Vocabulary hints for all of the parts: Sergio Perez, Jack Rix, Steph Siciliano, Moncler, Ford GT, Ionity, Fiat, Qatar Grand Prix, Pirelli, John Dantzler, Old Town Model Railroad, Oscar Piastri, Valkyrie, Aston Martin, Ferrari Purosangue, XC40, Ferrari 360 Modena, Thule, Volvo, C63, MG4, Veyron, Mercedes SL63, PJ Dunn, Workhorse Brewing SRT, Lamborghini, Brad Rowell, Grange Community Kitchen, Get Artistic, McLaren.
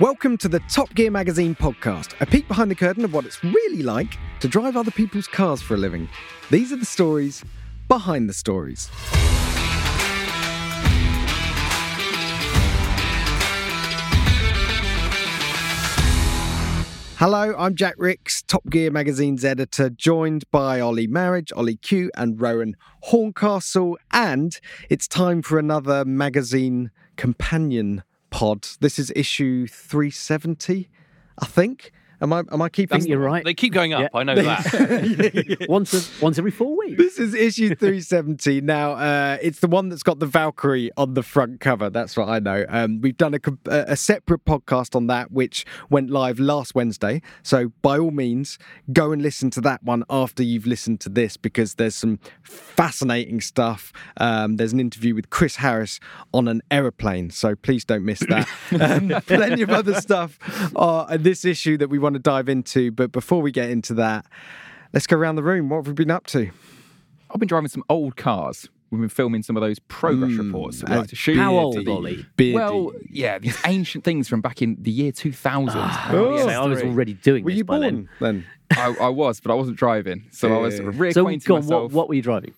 Welcome to the Top Gear Magazine podcast, a peek behind the curtain of what it's really like to drive other people's cars for a living. These are the stories behind the stories. Hello, I'm Jack Rix, Top Gear Magazine's editor, joined by Ollie Marriage, Ollie Q and Rowan Horncastle. And it's time for another magazine companion pod. This is issue 370, I think. Am I keeping... That's, you're right. They keep going up, yeah. I know that. once every 4 weeks. This is issue 370. Now, it's the one that's got the Valkyrie on the front cover. That's what I know. We've done a separate podcast on that, which went live last Wednesday. So by all means, go and listen to that one after you've listened to this, because there's some fascinating stuff. There's an interview with Chris Harris on an aeroplane, so please don't miss that. Plenty of other stuff in this issue that we want to dive into, but before we get into that, let's go around the room. What have we been up to? I've been driving some old cars. We've been filming some of those progress reports. How old, Ollie? Well, yeah, these ancient things from back in the year 2000. I was already doing this. Were you born then? I was, but I wasn't driving, so I was reacquainting myself. What were you driving?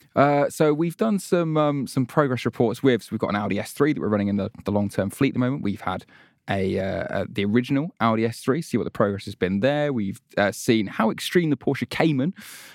So we've done some progress reports with. So we've got an Audi S3 that we're running in the long-term fleet at the moment. We've had the original Audi S3, see what the progress has been there. We've seen how extreme the Porsche Cayman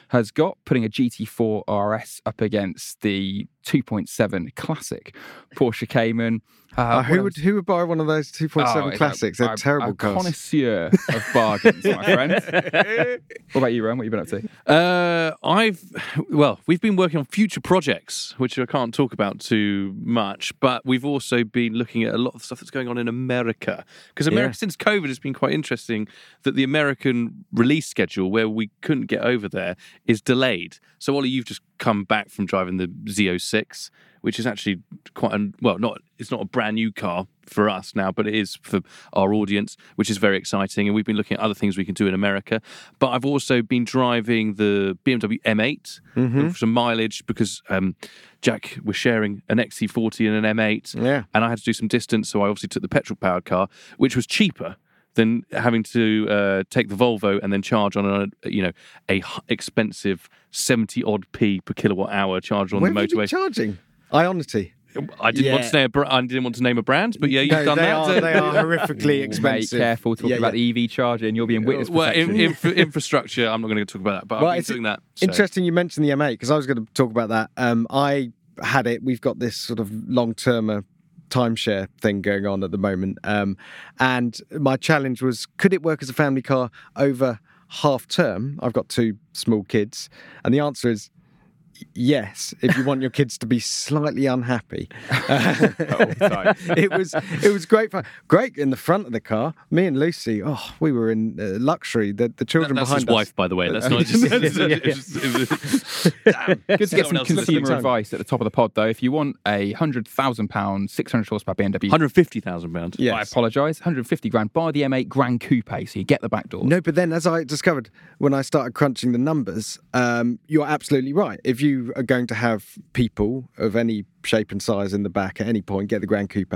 has got, putting a GT4 RS up against the 2.7 classic Porsche Cayman. Who would buy one of those 2.7 classics? They're terrible cars. Connoisseur of bargains, my friend. What about you, Rowan? What have you been up to? We've been working on future projects, which I can't talk about too much, but we've also been looking at a lot of stuff that's going on in America. Because America, since COVID, has been quite interesting that the American release schedule, where we couldn't get over there, is delayed. So, Ollie, you've just come back from driving the Z06, which is actually quite it's not a brand new car for us now, but it is for our audience, which is very exciting. And we've been looking at other things we can do in America. But I've also been driving the BMW M8 for some mileage, because Jack was sharing an XC40 and an M8, and I had to do some distance, so I obviously took the petrol-powered car, which was cheaper than having to take the Volvo and then charge on a expensive 70-odd p per kilowatt hour charge on the motorway. Where have you been charging? Ionity. I didn't want to say I didn't want to name a brand, but yeah, you've done that. They are horrifically expensive. Be careful talking about EV charging. You'll be in witness protection. Well, infrastructure. I'm not going to talk about that, but I've been doing that. So. Interesting you mentioned the M8, because I was going to talk about that. I had it. We've got this sort of long-termer timeshare thing going on at the moment, and my challenge was, could it work as a family car over half term? I've got two small kids, and the answer is yes, if you want your kids to be slightly unhappy. It was great fun. Great in the front of the car. Me and Lucy, we were in luxury. The children behind us. That's his wife, by the way. That's not just... Good to get some consumer advice at the top of the pod, though. If you want a £100,000, 600 horsepower BMW... £150,000. Yes. I apologise. £150,000. Buy the M8 Grand Coupe, so you get the back door. No, but then, as I discovered when I started crunching the numbers, you're absolutely right. If you are going to have people of any shape and size in the back at any point, get the Grand Coupe.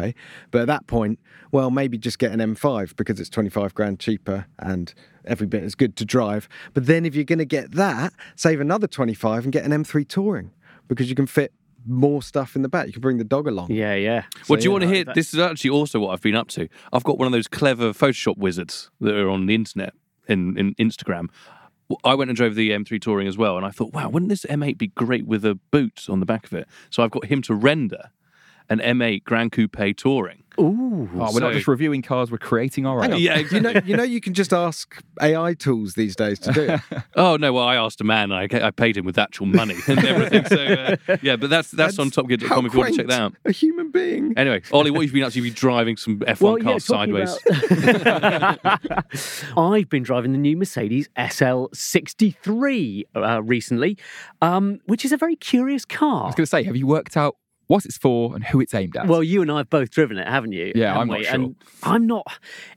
But at that point, well, maybe just get an M5, because it's $25,000 cheaper and every bit as good to drive. But then if you're going to get that, save another 25 and get an M3 Touring, because you can fit more stuff in the back. You can bring the dog along. Yeah. Well, do you want to hear? This is actually also what I've been up to. I've got one of those clever Photoshop wizards that are on the internet in Instagram. I went and drove the M3 Touring as well, and I thought, wow, wouldn't this M8 be great with a boot on the back of it? So I've got him to render an M8 Grand Coupe Touring. Ooh. We're not just reviewing cars, we're creating our own. Yeah, you can just ask AI tools these days to do it. I asked a man, and I paid him with actual money and everything. So, but that's on topgear.com if you want to check that out. A human being. Anyway, Ollie, what have you been up to? You've been driving some F1 cars sideways. I've been driving the new Mercedes SL63 recently, which is a very curious car. I was going to say, have you worked out what it's for and who it's aimed at. Well, you and I have both driven it, haven't you? Yeah, I'm not sure. And I'm not...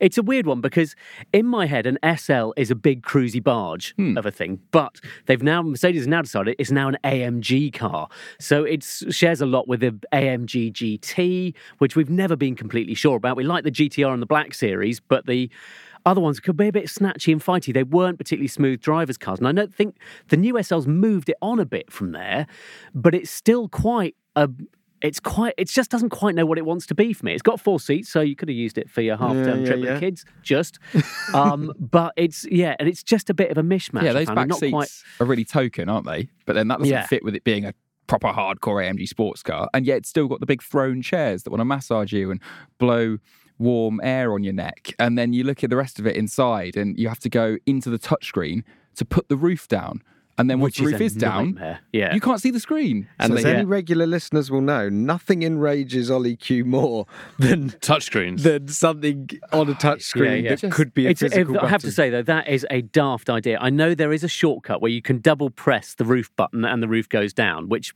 It's a weird one because in my head, an SL is a big cruisy barge of a thing, but they've now... Mercedes has now decided it's now an AMG car. So it shares a lot with the AMG GT, which we've never been completely sure about. We like the GTR and the Black Series, but the... other ones could be a bit snatchy and fighty. They weren't particularly smooth drivers' cars. And I don't think the new SL's moved it on a bit from there, but it's still quite a... It just doesn't quite know what it wants to be for me. It's got four seats, so you could have used it for your half-term trip with the kids, just. But it's, and it's just a bit of a mishmash. Yeah, those back seats are really token, aren't they? But then that doesn't fit with it being a proper hardcore AMG sports car. And yet it's still got the big throne chairs that want to massage you and blow warm air on your neck, and then you look at the rest of it inside and you have to go into the touchscreen to put the roof down, and then once the roof is down, you can't see the screen. And so as any regular listeners will know, nothing enrages Ollie Q more than touchscreens, than something on a touchscreen that could be a physical button. I have to say, though, that is a daft idea. I know there is a shortcut where you can double press the roof button and the roof goes down, but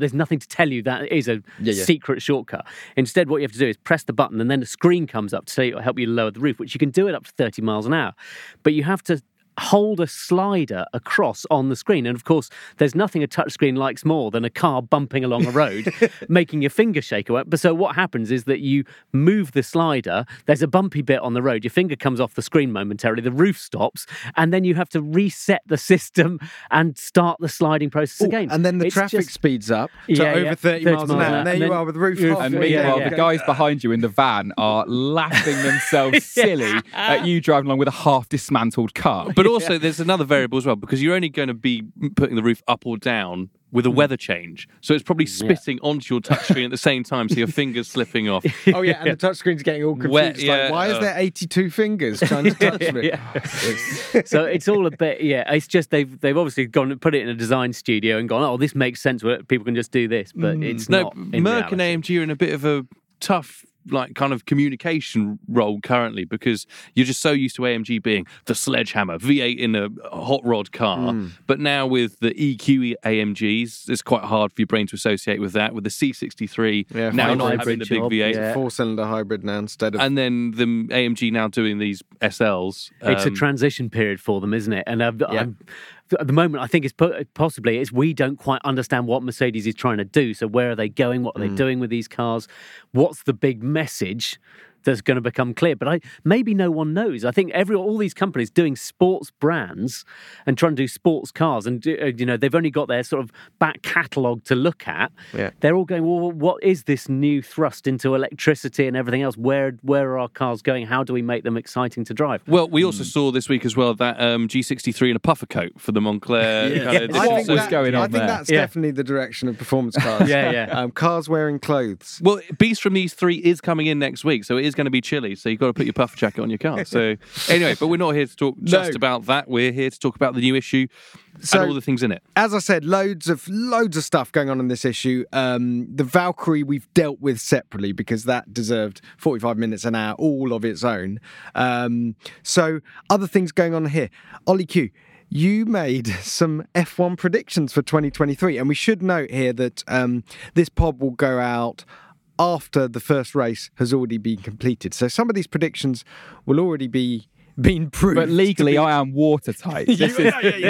there's nothing to tell you that is a secret shortcut. Instead, what you have to do is press the button and then a screen comes up to help you lower the roof, which you can do it up to 30 miles an hour. But you have to hold a slider across on the screen. And of course, there's nothing a touchscreen likes more than a car bumping along a road, making your finger shake away. But so what happens is that you move the slider, there's a bumpy bit on the road, your finger comes off the screen momentarily, the roof stops, and then you have to reset the system and start the sliding process again. And then the traffic speeds up to over 30 miles an hour. And there you are with the roof off. And meanwhile, the guys behind you in the van are laughing themselves silly at you driving along with a half-dismantled car. But also, there's another variable as well, because you're only going to be putting the roof up or down with a weather change. So it's probably spitting onto your touchscreen at the same time, so your finger's slipping off. Oh, yeah, and the touchscreen's getting all confused. Wet, like, why is there 82 fingers trying to touch me? So it's all a bit, it's just they've obviously gone and put it in a design studio and gone, oh, this makes sense, people can just do this, but it's not. No, Merc and AMG are in a bit of a tough... like kind of communication role currently, because you're just so used to AMG being the sledgehammer V8 in a hot rod car, but now with the EQE AMGs it's quite hard for your brain to associate with that, with the C63 now not having the big V8, four-cylinder hybrid now instead of, and then the AMG now doing these SLs. It's a transition period for them, isn't it? And at the moment, I think it's possibly we don't quite understand what Mercedes is trying to do. So where are they going? What are they doing with these cars? What's the big message that's going to become clear? But maybe no one knows. I think all these companies doing sports brands and trying to do sports cars, and they've only got their sort of back catalogue to look at. Yeah. They're all going, well, what is this new thrust into electricity and everything else? Where are our cars going? How do we make them exciting to drive? Well, we also saw this week as well that G63 in a puffer coat for the Moncler. I think that's definitely the direction of performance cars. Cars wearing clothes. Well, Beast from these three is coming in next week, so it is going to be chilly, so you've got to put your puffer jacket on your car. So anyway, but we're not here to talk just about that. We're here to talk about the new issue and all the things in it. As I said, loads of stuff going on in this issue. The Valkyrie we've dealt with separately because that deserved 45 minutes an hour all of its own. So other things going on here. Ollie Q, you made some F1 predictions for 2023, and we should note here that this pod will go out after the first race has already been completed. So some of these predictions will already been proved. But legally, I am watertight.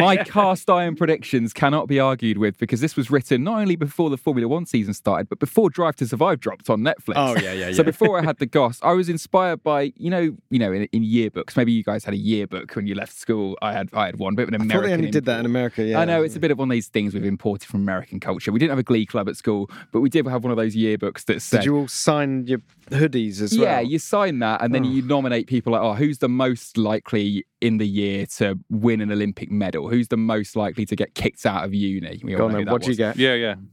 My cast iron predictions cannot be argued with, because this was written not only before the Formula One season started, but before Drive to Survive dropped on Netflix. So before I had the goss, I was inspired by, in yearbooks. Maybe you guys had a yearbook when you left school. I had one, but an American. I thought they only did that in America, I know, it's a bit of one of these things we've imported from American culture. We didn't have a glee club at school, but we did have one of those yearbooks that said... Did you all sign your hoodies as well? Yeah, you sign that, and then you nominate people like, who's the most likely in the year to win an Olympic medal? Who's the most likely to get kicked out of uni? What'd you get? Were you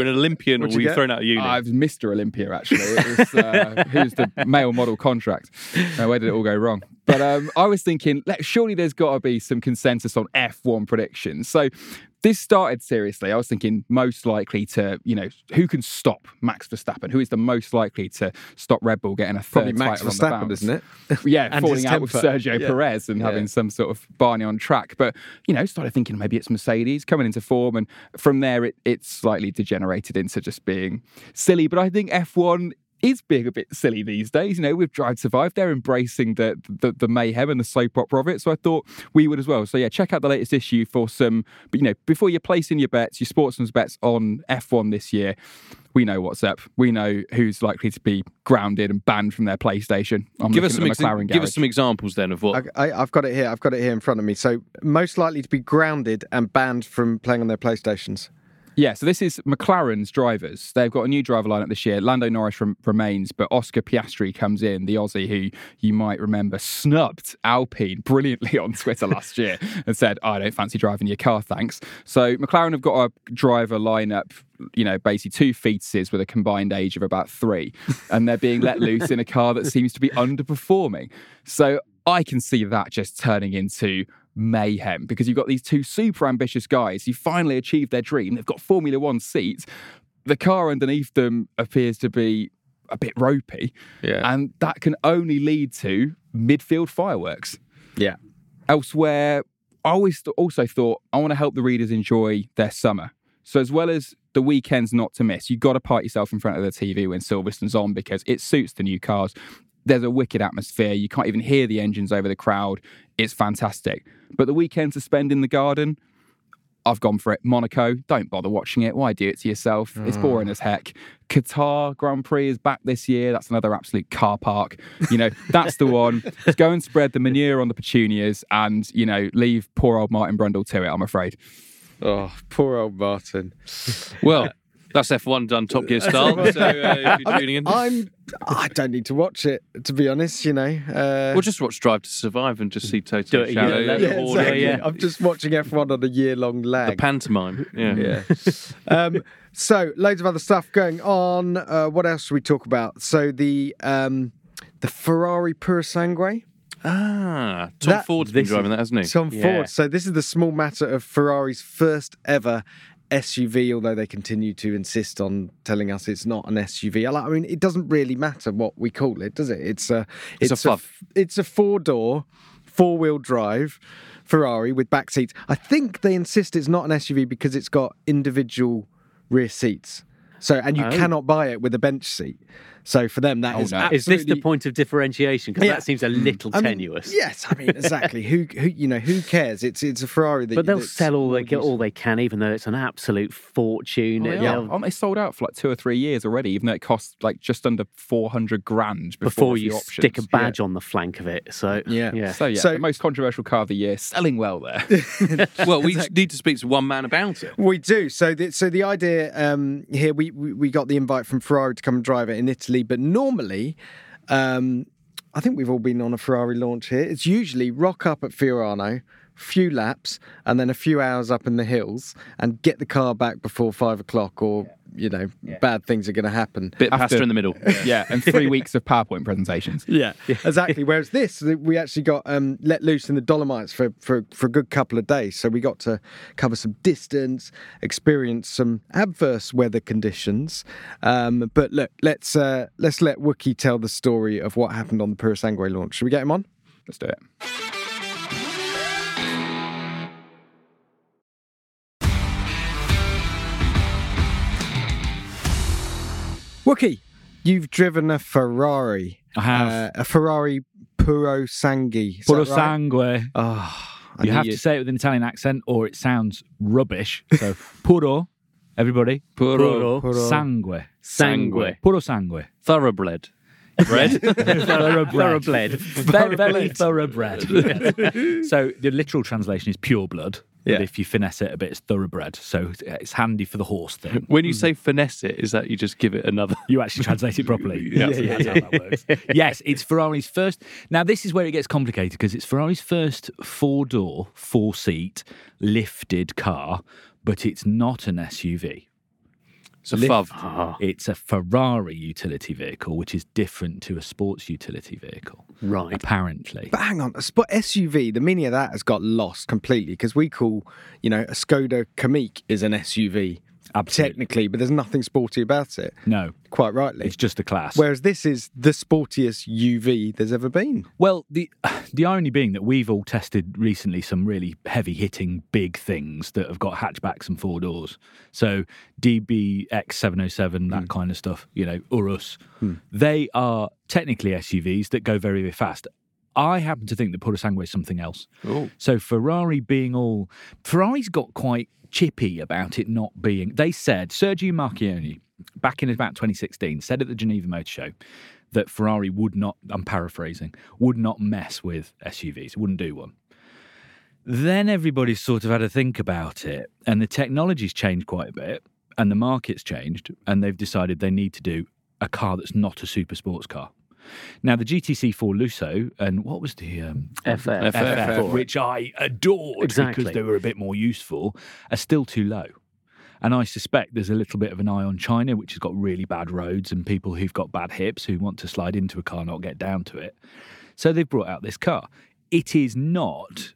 an Olympian or were you thrown out of uni? I was Mr. Olympia, actually. It was who's the male model contract. Where did it all go wrong? But But I was thinking, surely there's got to be some consensus on F1 predictions. So this started seriously. I was thinking most likely to, you know, who can stop Max Verstappen? Who is the most likely to stop Red Bull getting a third title on the bounce? Probably Max Verstappen, isn't it? Yeah, falling out with Sergio Perez and having some sort of Barney on track. But, you know, started thinking maybe it's Mercedes coming into form. And from there, it slightly degenerated into just being silly. But I think F1 is being a bit silly these days. You know, with Drive to Survive, they're embracing the mayhem and the soap opera of it. So I thought we would as well. So yeah, check out the latest issue for some, but you know, before you're placing your bets, your sportsman's bets on F1 this year, we know what's up. We know who's likely to be grounded and banned from their PlayStation. Give us some examples then of what... I've got it here. I've got it here in front of me. So most likely to be grounded and banned from playing on their PlayStations. Yeah, so this is McLaren's drivers. They've got a new driver lineup this year. Lando Norris remains, but Oscar Piastri comes in, the Aussie who you might remember snubbed Alpine brilliantly on Twitter last year and said, I don't fancy driving your car, thanks. So McLaren have got a driver lineup, you know, basically two fetuses with a combined age of about 3, and they're being let loose in a car that seems to be underperforming. So I can see that just turning into mayhem, because you've got these two super ambitious guys who finally achieved their dream. They've got Formula One seats. The car underneath them appears to be a bit ropey, and that can only lead to midfield fireworks. Yeah. Elsewhere, I always also thought, I want to help the readers enjoy their summer. So as well as the weekends not to miss, you've got to part yourself in front of the TV when Silverstone's on, because it suits the new cars. There's a wicked atmosphere. You can't even hear the engines over the crowd. It's fantastic. But the weekend to spend in the garden, I've gone for it. Monaco, don't bother watching it. Why do it to yourself? It's boring as heck. Qatar Grand Prix is back this year. That's another absolute car park. You know, that's the one. Just go and spread the manure on the petunias and, you know, leave poor old Martin Brundle to it, I'm afraid. Oh, poor old Martin. Well... That's F1 done Top Gear style, so if you're tuning in. I don't need to watch it, to be honest, you know. We'll just watch Drive to Survive and just see Toto and Shadow. I'm just watching F1 on a year-long lag. The pantomime, yeah. So, loads of other stuff going on. What else should we talk about? So, the Ferrari Purosangue. Tom Ford's been driving that, hasn't he? Tom Ford. So, this is the small matter of Ferrari's first ever SUV, although they continue to insist on telling us it's not an SUV. I mean, it doesn't really matter what we call it, does it? It's a fluff. It's a 4-door, 4-wheel drive Ferrari with back seats. I think they insist it's not an SUV because it's got individual rear seats. So, and you cannot buy it with a bench seat. So for them, that is this the point of differentiation? Because that seems a little tenuous. Yes, I mean, exactly. Who cares? It's a Ferrari. But they'll sell all they can, even though it's an absolute fortune. Oh, yeah. Aren't they sold out for like 2 or 3 years already? Even though it costs like just under 400 grand before you stick a badge on the flank of it. So the most controversial car of the year, selling well there. Well, we need to speak to one man about it. We do. So the idea here, we got the invite from Ferrari to come and drive it in Italy. But normally, I think we've all been on a Ferrari launch here. It's usually rock up at Fiorano, few laps, and then a few hours up in the hills, and get the car back before 5 o'clock, or bad things are going to happen. Bit of pasta in the middle, and 3 weeks of PowerPoint presentations. Yeah, exactly. Whereas this, we actually got let loose in the Dolomites for a good couple of days, so we got to cover some distance, experience some adverse weather conditions. But look, let's let Wookie tell the story of what happened on the Purosangue launch. Should we get him on? Let's do it. Wookie, you've driven a Ferrari. I have. A Ferrari Purosangue. Purosangue. Right? You have to say it with an Italian accent or it sounds rubbish. So, Puro, everybody. Puro. Sangue. Purosangue. Thoroughbred. Bread? Thoroughbred. Very thoroughbred. So, the literal translation is pure blood. Yeah. But if you finesse it a bit, it's thoroughbred. So it's handy for the horse thing. When you say finesse it, is that you just give it another... You actually translate it properly. That's how that works. Yes, it's Ferrari's first... Now, this is where it gets complicated, because it's Ferrari's first 4-door, 4-seat lifted car, but it's not an SUV. It's a FUV. It's a Ferrari utility vehicle, which is different to a sports utility vehicle. Right. Apparently. But hang on, a sport SUV, the meaning of that has got lost completely, because we call, you know, a Skoda Kamiq is an SUV. Absolutely. Technically, but there's nothing sporty about it. No. Quite rightly. It's just a class. Whereas this is the sportiest UV there's ever been. Well, the irony being that we've all tested recently some really heavy-hitting big things that have got hatchbacks and four doors. So DBX707, that kind of stuff, you know, Urus. They are technically SUVs that go very, very fast. I happen to think that Purosangue is something else. Ooh. So Ferrari's got quite chippy about it not being. They said, Sergio Marchionne, back in about 2016, said at the Geneva Motor Show that Ferrari would not, I'm paraphrasing, would not mess with SUVs, wouldn't do one. Then everybody's sort of had a think about it, and the technology's changed quite a bit, and the market's changed, and they've decided they need to do a car that's not a super sports car. Now, the GTC4 Lusso, and what was the... FF, which I adored because they were a bit more useful, are still too low. And I suspect there's a little bit of an eye on China, which has got really bad roads and people who've got bad hips who want to slide into a car, not get down to it. So they've brought out this car. It is not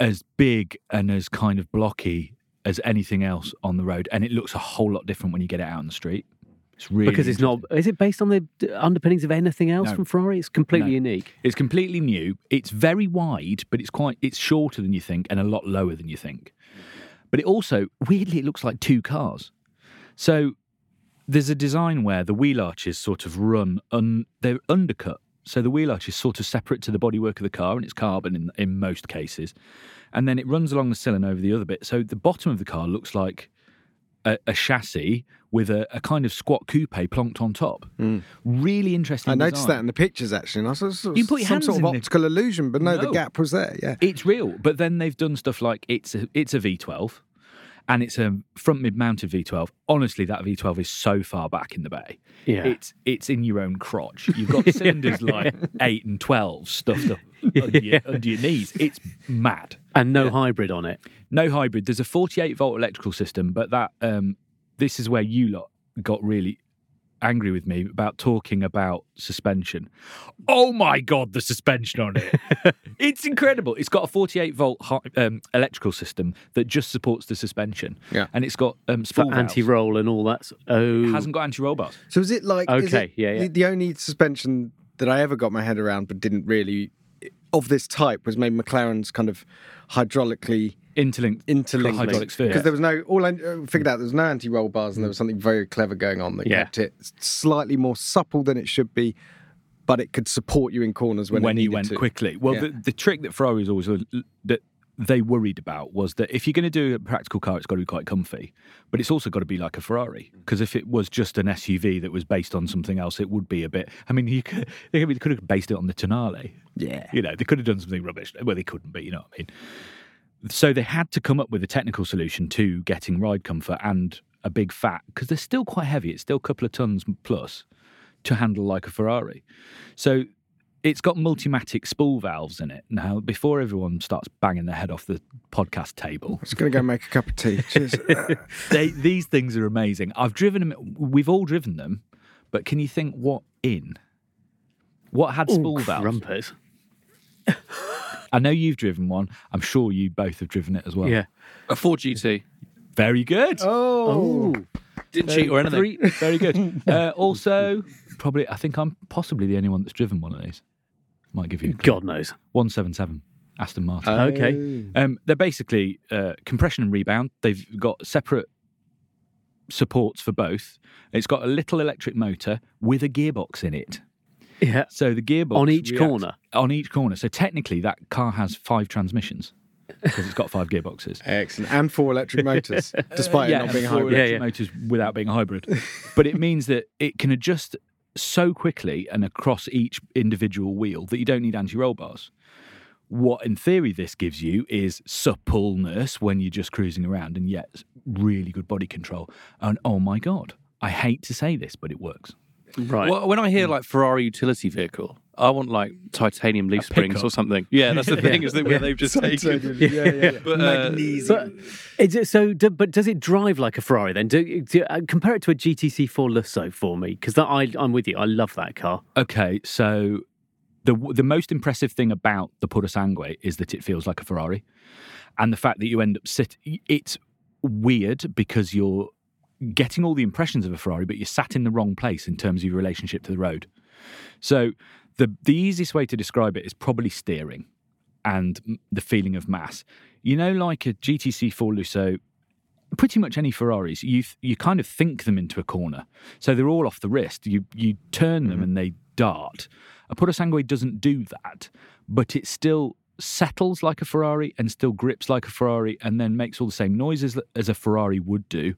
as big and as kind of blocky as anything else on the road, and it looks a whole lot different when you get it out on the street. It's really because it's not... Is it based on the underpinnings of anything else from Ferrari? It's completely unique. It's completely new. It's very wide, but it's shorter than you think and a lot lower than you think. But it also, weirdly, it looks like two cars. So there's a design where the wheel arches sort of run... they're undercut. So the wheel arch is sort of separate to the bodywork of the car, and it's carbon in most cases. And then it runs along the cylinder over the other bit. So the bottom of the car looks like a chassis with a kind of squat coupe plonked on top. Really interesting design. I noticed that in the pictures, actually. And I saw some sort of optical illusion, but no, the gap was there, yeah. It's real. But then they've done stuff like it's a V12, and it's a front mid-mounted V12. Honestly, that V12 is so far back in the bay. Yeah. It's in your own crotch. You've got cylinders like 8 and 12 stuffed up under your knees. It's mad. And no hybrid on it. No hybrid. There's a 48-volt electrical system, but that this is where you lot got really angry with me about talking about suspension. Oh, my God, the suspension on it. It's incredible. It's got a 48-volt electrical system that just supports the suspension. Yeah. And it's got spool valves. Anti-roll and all that. Oh. It hasn't got anti-roll bars. So is it like... Okay, The only suspension that I ever got my head around but didn't really... of this type was made McLaren's kind of hydraulically... Interlinked hydraulic sphere. Because there was no... All I figured out, there was no anti-roll bars, and there was something very clever going on that kept it slightly more supple than it should be, but it could support you in corners when it needed to. When you went quickly. Well, the trick that Ferrari was always... that they worried about was that if you're going to do a practical car, it's got to be quite comfy, but it's also got to be like a Ferrari, because if it was just an SUV that was based on something else, it would be a bit... I mean, they could have based it on the Tonale. Yeah. You know, they could have done something rubbish. Well, they couldn't, but you know what I mean. So they had to come up with a technical solution to getting ride comfort and a big fat, because they're still quite heavy. It's still a couple of tons plus to handle like a Ferrari. So it's got multimatic spool valves in it. Now, before everyone starts banging their head off the podcast table... I'm just going to go make a cup of tea. Cheers. These things are amazing. I've driven them. We've all driven them. But can you think what in? What had spool valves? I know you've driven one. I'm sure you both have driven it as well. Yeah. A Ford GT. Very good. Oh. Didn't cheat or anything. Very good. Also, probably, I think I'm possibly the only one that's driven one of these. Might give you a clue. God knows. 177 Aston Martin. Okay. They're basically compression and rebound. They've got separate supports for both. It's got a little electric motor with a gearbox in it. Yeah. So the gearbox on each corner. On each corner. So technically, that car has 5 transmissions because it's got 5 gearboxes. Excellent. And 4 electric motors, despite it not being a hybrid. Motors without being a hybrid. But it means that it can adjust so quickly and across each individual wheel that you don't need anti-roll bars. What, in theory, this gives you is suppleness when you're just cruising around, and yet really good body control. And oh my God, I hate to say this, but it works. Right. Well, when I hear like Ferrari utility vehicle, I want like titanium leaf springs or something. Yeah, that's the thing is that where they've just taken. But, magnesium. But, is it, so, but does it drive like a Ferrari then? Compare it to a GTC4 Lusso for me, because I'm with you. I love that car. Okay, so the most impressive thing about the Purosangue is that it feels like a Ferrari, and the fact that you end up sitting. It's weird because you're getting all the impressions of a Ferrari, but you're sat in the wrong place in terms of your relationship to the road. So the easiest way to describe it is probably steering and the feeling of mass. You know, like a GTC4 Lusso, pretty much any Ferraris, you kind of think them into a corner. So they're all off the wrist. You turn them and they dart. A Purosangue doesn't do that, but it still settles like a Ferrari and still grips like a Ferrari and then makes all the same noises as a Ferrari would do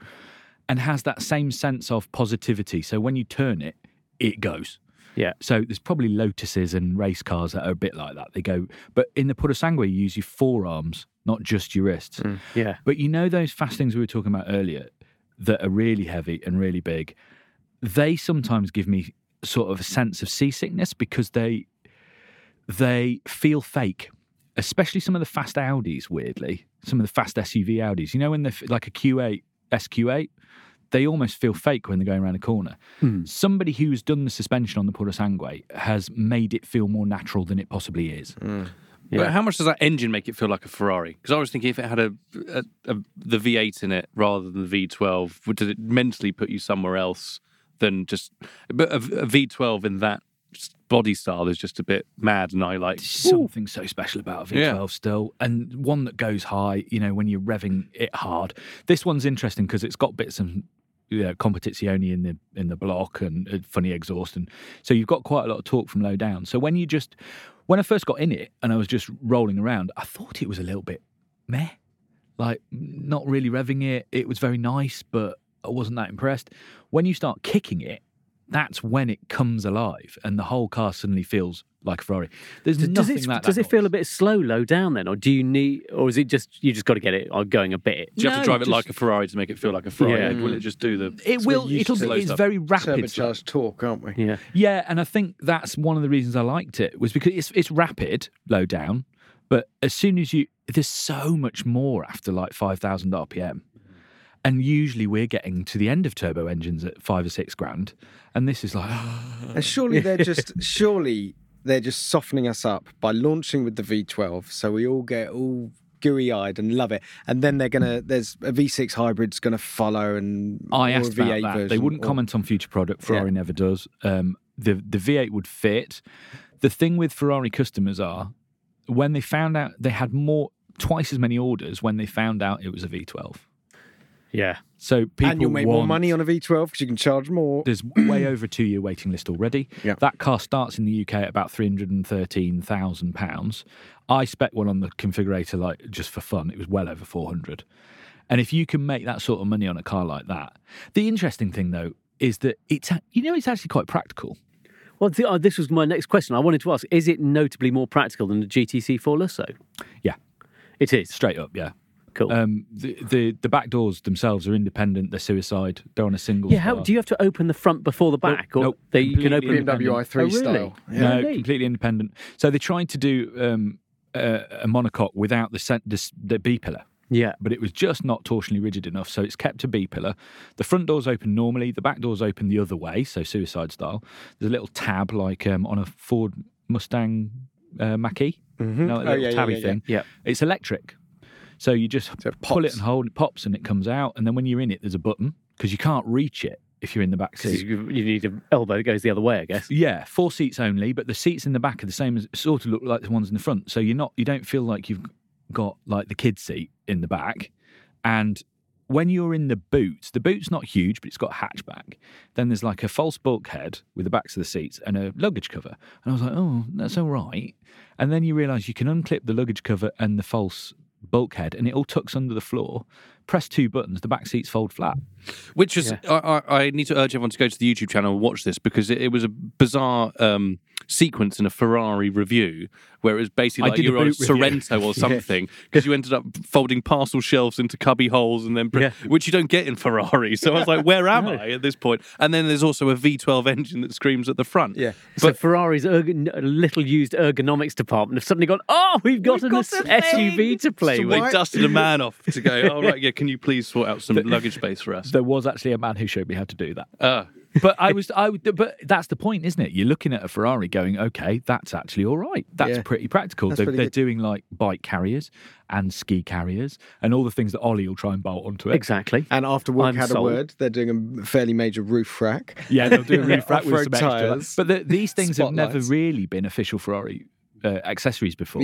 and has that same sense of positivity. So when you turn it, it goes. Yeah. So there's probably Lotuses and race cars that are a bit like that. They go, but in the Purosangue, you use your forearms, not just your wrists. Yeah. But you know those fast things we were talking about earlier that are really heavy and really big? They sometimes give me sort of a sense of seasickness because they feel fake, especially some of the fast Audis, weirdly. Some of the fast SUV Audis. You know, when they're like a Q8, SQ8, they almost feel fake when they're going around a corner. Somebody who's done the suspension on the Purosangue has made it feel more natural than it possibly is. Yeah. But how much does that engine make it feel like a Ferrari? Because I was thinking if it had the V8 in it rather than the V12, did it mentally put you somewhere else than just... But a V12 in that body style is just a bit mad, and I like... Something so special about a V12 still, and one that goes high, you know, when you're revving it hard. This one's interesting because it's got bits and... competizione in the block and funny exhaust, and so you've got quite a lot of torque from low down. So when I first got in it and I was just rolling around, I thought it was a little bit meh, like not really revving it. It was very nice, but I wasn't that impressed. When you start kicking it, that's when it comes alive, and the whole car suddenly feels like a Ferrari. Does it feel a bit slow low down then, or is it just you just got to get it going a bit? Do you have to drive it like a Ferrari to make it feel like a Ferrari? Yeah. Will it just do the? It will. It's very rapid. Turbocharged torque, aren't we? Yeah. Yeah, and I think that's one of the reasons I liked it was because it's rapid low down, but as soon as there's so much more after like 5,000 RPM. And usually we're getting to the end of turbo engines at 5 or 6 grand, and this is like. And surely they're just softening us up by launching with the V12, so we all get all gooey-eyed and love it. And then there's a V6 hybrid's gonna follow, and I asked about that. Version, they wouldn't comment on future product. Ferrari never does. The V8 would fit. The thing with Ferrari customers are when they found out they had twice as many orders when they found out it was a V12. Yeah. So people and you'll make more money on a V12 because you can charge more. There's way over a 2-year waiting list already. Yeah. That car starts in the UK at about £313,000. I spec one on the configurator like just for fun. It was well over 400. And if you can make that sort of money on a car like that, the interesting thing though is that it's actually quite practical. Well, this was my next question. I wanted to ask: is it notably more practical than the GTC4 Lusso? Yeah, it is straight up. Yeah. Cool. The back doors themselves are independent. They're suicide. They're on a single. Yeah. How do you have to open the front before the back? Nope. You can open BMW i3 style. Yeah. No, really? Completely independent. So they tried to do a monocoque without the B pillar. Yeah. But it was just not torsionally rigid enough, so it's kept a B pillar. The front doors open normally. The back doors open the other way, so suicide style. There's a little tab like on a Ford Mustang Mach-E. Mm-hmm. Tabby thing. Yeah. It's electric. So you just pull it and hold, it pops and it comes out. And then when you're in it, there's a button because you can't reach it if you're in the back seat. You need an elbow that goes the other way, I guess. Yeah, 4 seats only, but the seats in the back are the same as sort of look like the ones in the front. So you don't feel like you've got like the kid seat in the back. And when you're in the boot's not huge, but it's got a hatchback. Then there's like a false bulkhead with the backs of the seats and a luggage cover. And I was like, oh, that's all right. And then you realise you can unclip the luggage cover and the false bulkhead and it all tucks under the floor, press two buttons, the back seats fold flat. Which is, I need to urge everyone to go to the YouTube channel and watch this, because it was a bizarre sequence in a Ferrari review where it was basically like you were on Sorrento or something, because you ended up folding parcel shelves into cubby holes, and then which you don't get in Ferrari. So I was like, where am I at this point? And then there's also a V12 engine that screams at the front. Yeah. But so Ferrari's little used ergonomics department have suddenly gone, oh, we've got an SUV to play with. They dusted a man off to go, oh, right, yeah, can you please sort out some luggage space for us? There was actually a man who showed me how to do that. But that's the point, isn't it? You're looking at a Ferrari going, okay, that's actually all right. That's pretty practical. They're doing like bike carriers and ski carriers and all the things that Ollie will try and bolt onto it. Exactly. And after work had a word, they're doing a fairly major roof rack. Yeah, they'll do a roof rack with some tires. But these things have never really been official Ferrari accessories before,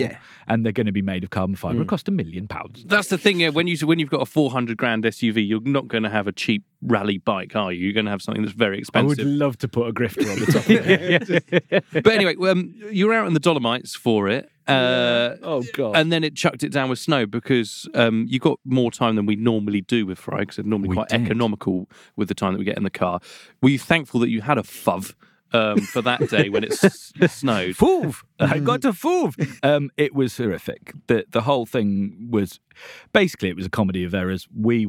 and they're going to be made of carbon fibre and cost £1 million. That's the thing. Yeah, when you've got a 400 grand SUV, you're not going to have a cheap rally bike, are you? You're going to have something that's very expensive. I would love to put a grifter on the top of it. But anyway, you were out in the Dolomites for it. Oh god! And then it chucked it down with snow, because you got more time than we normally do with Ferrari, because they're normally quite economical with the time that we get in the car. Were you thankful that you had a FUV? For that day when it snowed. Foof! I got to foof! It was horrific. The whole thing was... Basically, it was a comedy of errors. We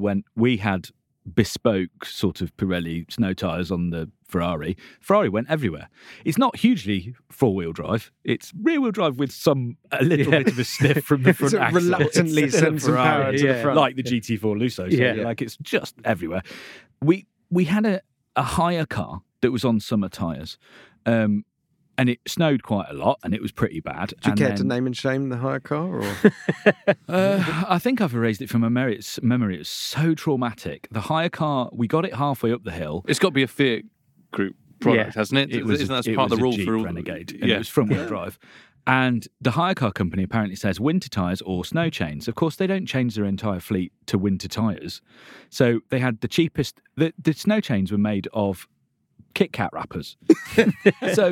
had bespoke sort of Pirelli snow tyres on the Ferrari. Ferrari went everywhere. It's not hugely four-wheel drive. It's rear-wheel drive with a little bit of a sniff from the front axle. Reluctantly sends some power to the front. Like the GT4 Lusso. So like it's just everywhere. We had a hire car that was on summer tyres. And it snowed quite a lot, and it was pretty bad. Do you care to name and shame the hire car? Or? I think I've erased it from my memory. It was so traumatic. The hire car, we got it halfway up the hill. It's got to be a Fiat Group product, hasn't it? Isn't that part of the rule for all? Renegade, and it was front-wheel drive. And the hire car company apparently says winter tyres or snow chains. Of course, they don't change their entire fleet to winter tyres. So they had the cheapest... The snow chains were made of Kit Kat wrappers. So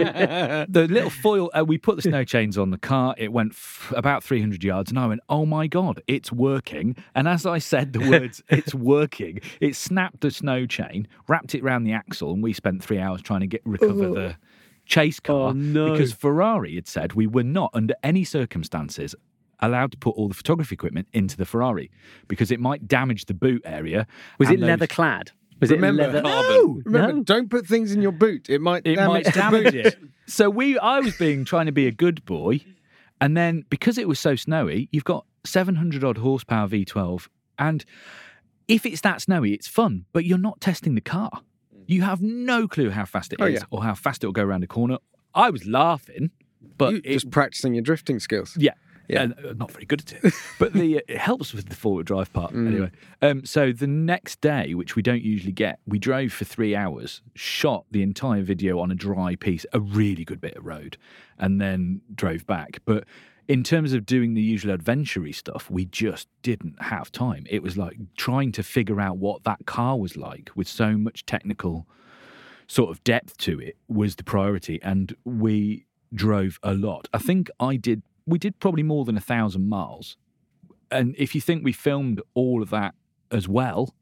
the little foil, we put the snow chains on the car. It went about 300 yards, and I went, oh my God, it's working. And as I said the words, it's working, it snapped the snow chain, wrapped it around the axle, and we spent 3 hours trying to recover the chase car. Oh, no. Because Ferrari had said we were not, under any circumstances, allowed to put all the photography equipment into the Ferrari because it might damage the boot area. Was it leather clad? Don't put things in your boot. It might damage it. So I was trying to be a good boy, and then because it was so snowy, you've got 700 odd horsepower V12, and if it's that snowy, it's fun, but you're not testing the car. You have no clue how fast it is or how fast it'll go around a corner. I was laughing, but just practicing your drifting skills. Yeah. Yeah, and not very good at it, but it helps with the forward drive part anyway. So the next day, which we don't usually get, we drove for 3 hours, shot the entire video on a dry piece, a really good bit of road, and then drove back. But in terms of doing the usual adventure-y stuff, we just didn't have time. It was like trying to figure out what that car was like with so much technical sort of depth to it was the priority, and we drove a lot. I think we did probably more than 1,000 miles. And if you think we filmed all of that as well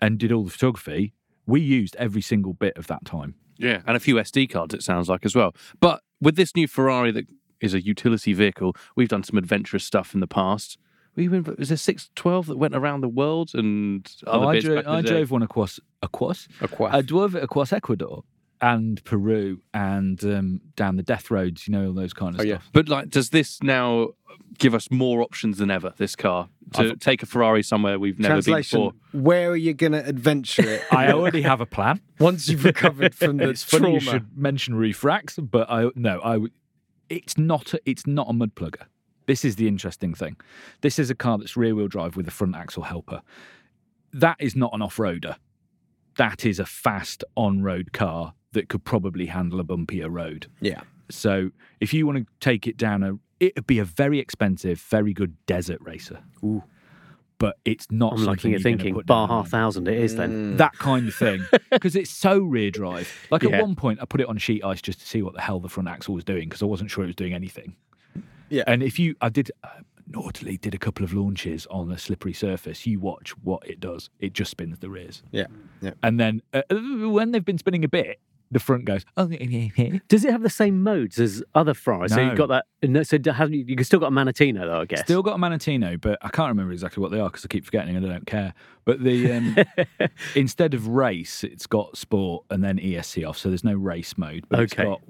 and did all the photography, we used every single bit of that time. Yeah, and a few SD cards, it sounds like, as well. But with this new Ferrari that is a utility vehicle, we've done some adventurous stuff in the past. Was there 612 that went around the world and other bits back in the day? I drove one across Ecuador and Peru and down the death roads, all those kind of stuff. Yeah. But does this now give us more options than ever, this car, to take a Ferrari somewhere we've never been before? Where are you going to adventure it? I already have a plan. Once you've recovered from the trauma. Funny you should mention roof racks, but it's not a mud plugger. This is the interesting thing. This is a car that's rear-wheel drive with a front axle helper. That is not an off-roader. That is a fast on-road car that could probably handle a bumpier road. Yeah. So if you want to take it down, it'd be a very expensive, very good desert racer. Ooh. But it's not something you're thinking, bar half thousand it is then. That kind of thing. Because it's so rear drive. At one point, I put it on sheet ice just to see what the hell the front axle was doing, because I wasn't sure it was doing anything. Yeah. And I naughtily did a couple of launches on a slippery surface, you watch what it does. It just spins the rears. Yeah. And then when they've been spinning a bit, the front goes, oh, yeah. Does it have the same modes as other Ferraris? No. So you've got that. So you've still got a Manettino, though, I guess. Still got a Manettino, but I can't remember exactly what they are because I keep forgetting and I don't care. But the instead of race, it's got sport and then ESC off. So there's no race mode, but it's got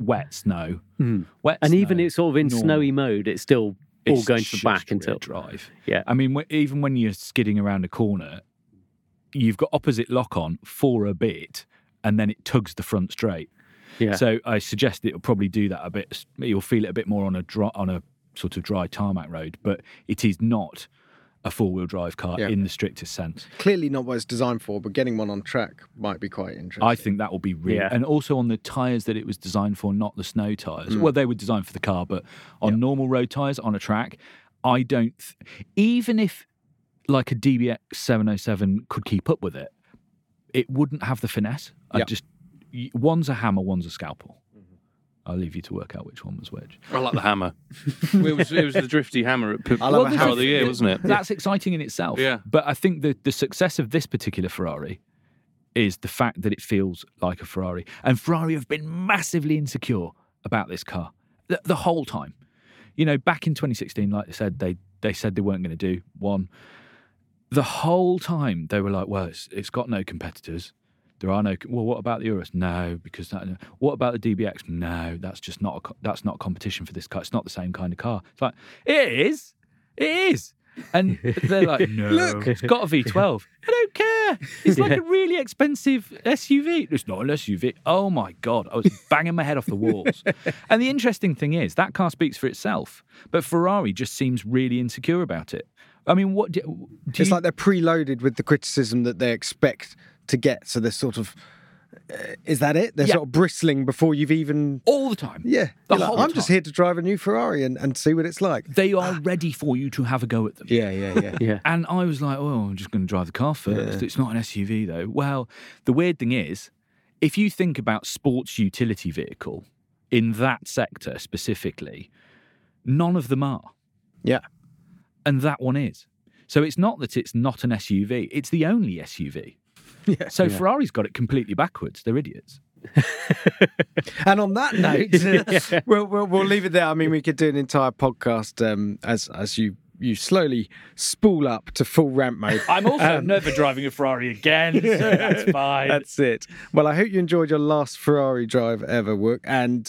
wet snow. Mm. And even it's sort of in normal snowy mode, it's still all going to the back until drive. Yeah. I mean, even when you're skidding around a corner, you've got opposite lock on for a bit, and then it tugs the front straight. Yeah. So I suggest it'll probably do that a bit. You'll feel it a bit more on a sort of dry tarmac road, but it is not a four-wheel drive car in the strictest sense. Clearly not what it's designed for, but getting one on track might be quite interesting. I think that will be real. Yeah. And also on the tyres that it was designed for, not the snow tyres. Mm. Well, they were designed for the car, but on normal road tyres, on a track, I don't... even if like a DBX 707 could keep up with it, it wouldn't have the finesse. One's a hammer, one's a scalpel. Mm-hmm. I'll leave you to work out which one was which. I like the hammer. it was the drifty hammer at Hammer of the Year, wasn't it? That's exciting in itself. Yeah. But I think the success of this particular Ferrari is the fact that it feels like a Ferrari. And Ferrari have been massively insecure about this car the whole time. You know, back in 2016, like I said, they said they weren't going to do one. The whole time they were like, well, it's got no competitors. There are no... Well, what about the Urus? No, because that... What about the DBX? No, that's not competition for this car. It's not the same kind of car. It's like, it is. And they're like, no. Look, it's got a V12. I don't care. It's like a really expensive SUV. It's not an SUV. Oh my God. I was banging my head off the walls. And the interesting thing is that car speaks for itself, but Ferrari just seems really insecure about it. I mean, what do it's like they're preloaded with the criticism that they expect to get. So they're sort of, is that it? They're sort of bristling before you've even... All the time. Yeah. I'm just here to drive a new Ferrari and see what it's like. They are ready for you to have a go at them. Yeah. And I was like, oh, I'm just going to drive the car first. Yeah. It's not an SUV though. Well, the weird thing is, if you think about sports utility vehicle in that sector specifically, none of them are. Yeah. And that one is. So it's not that it's not an SUV. It's the only SUV. Yeah. So Ferrari's got it completely backwards. They're idiots. And on that note, we'll leave it there. I mean, we could do an entire podcast as you slowly spool up to full ramp mode. I'm also never driving a Ferrari again, so that's fine. That's it. Well, I hope you enjoyed your last Ferrari drive ever, Wook. And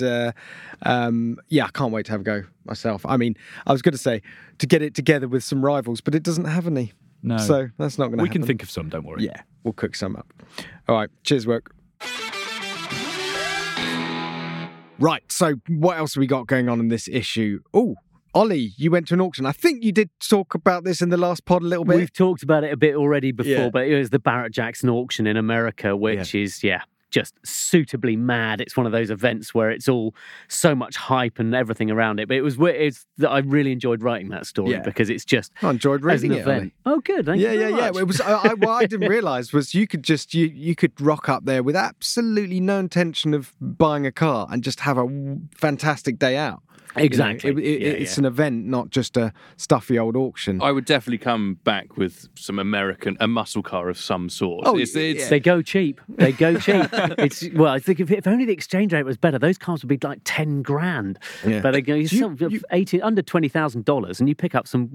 I can't wait to have a go myself. I mean, I was going to say to get it together with some rivals, but it doesn't have any. No. So that's not going to happen. We can think of some, don't worry. Yeah, we'll cook some up. All right, cheers, Wook. Right, so what else have we got going on in this issue? Oh, Ollie, you went to an auction. I think you did talk about this in the last pod a little bit. We've talked about it a bit already before, but it was the Barrett Jackson auction in America, which is, just suitably mad. It's one of those events where it's all so much hype and everything around it. But it's that I really enjoyed writing that story because it's just... I enjoyed reading it, Ollie. Oh, good. Thank you very much. It was, what I didn't realise was you could just, you could rock up there with absolutely no intention of buying a car and just have a fantastic day out. Exactly. You know, it's an event, not just a stuffy old auction. I would definitely come back with some a muscle car of some sort. Oh, They go cheap. I think if only the exchange rate was better, those cars would be like 10 grand. Yeah. But they go under $20,000 and you pick up some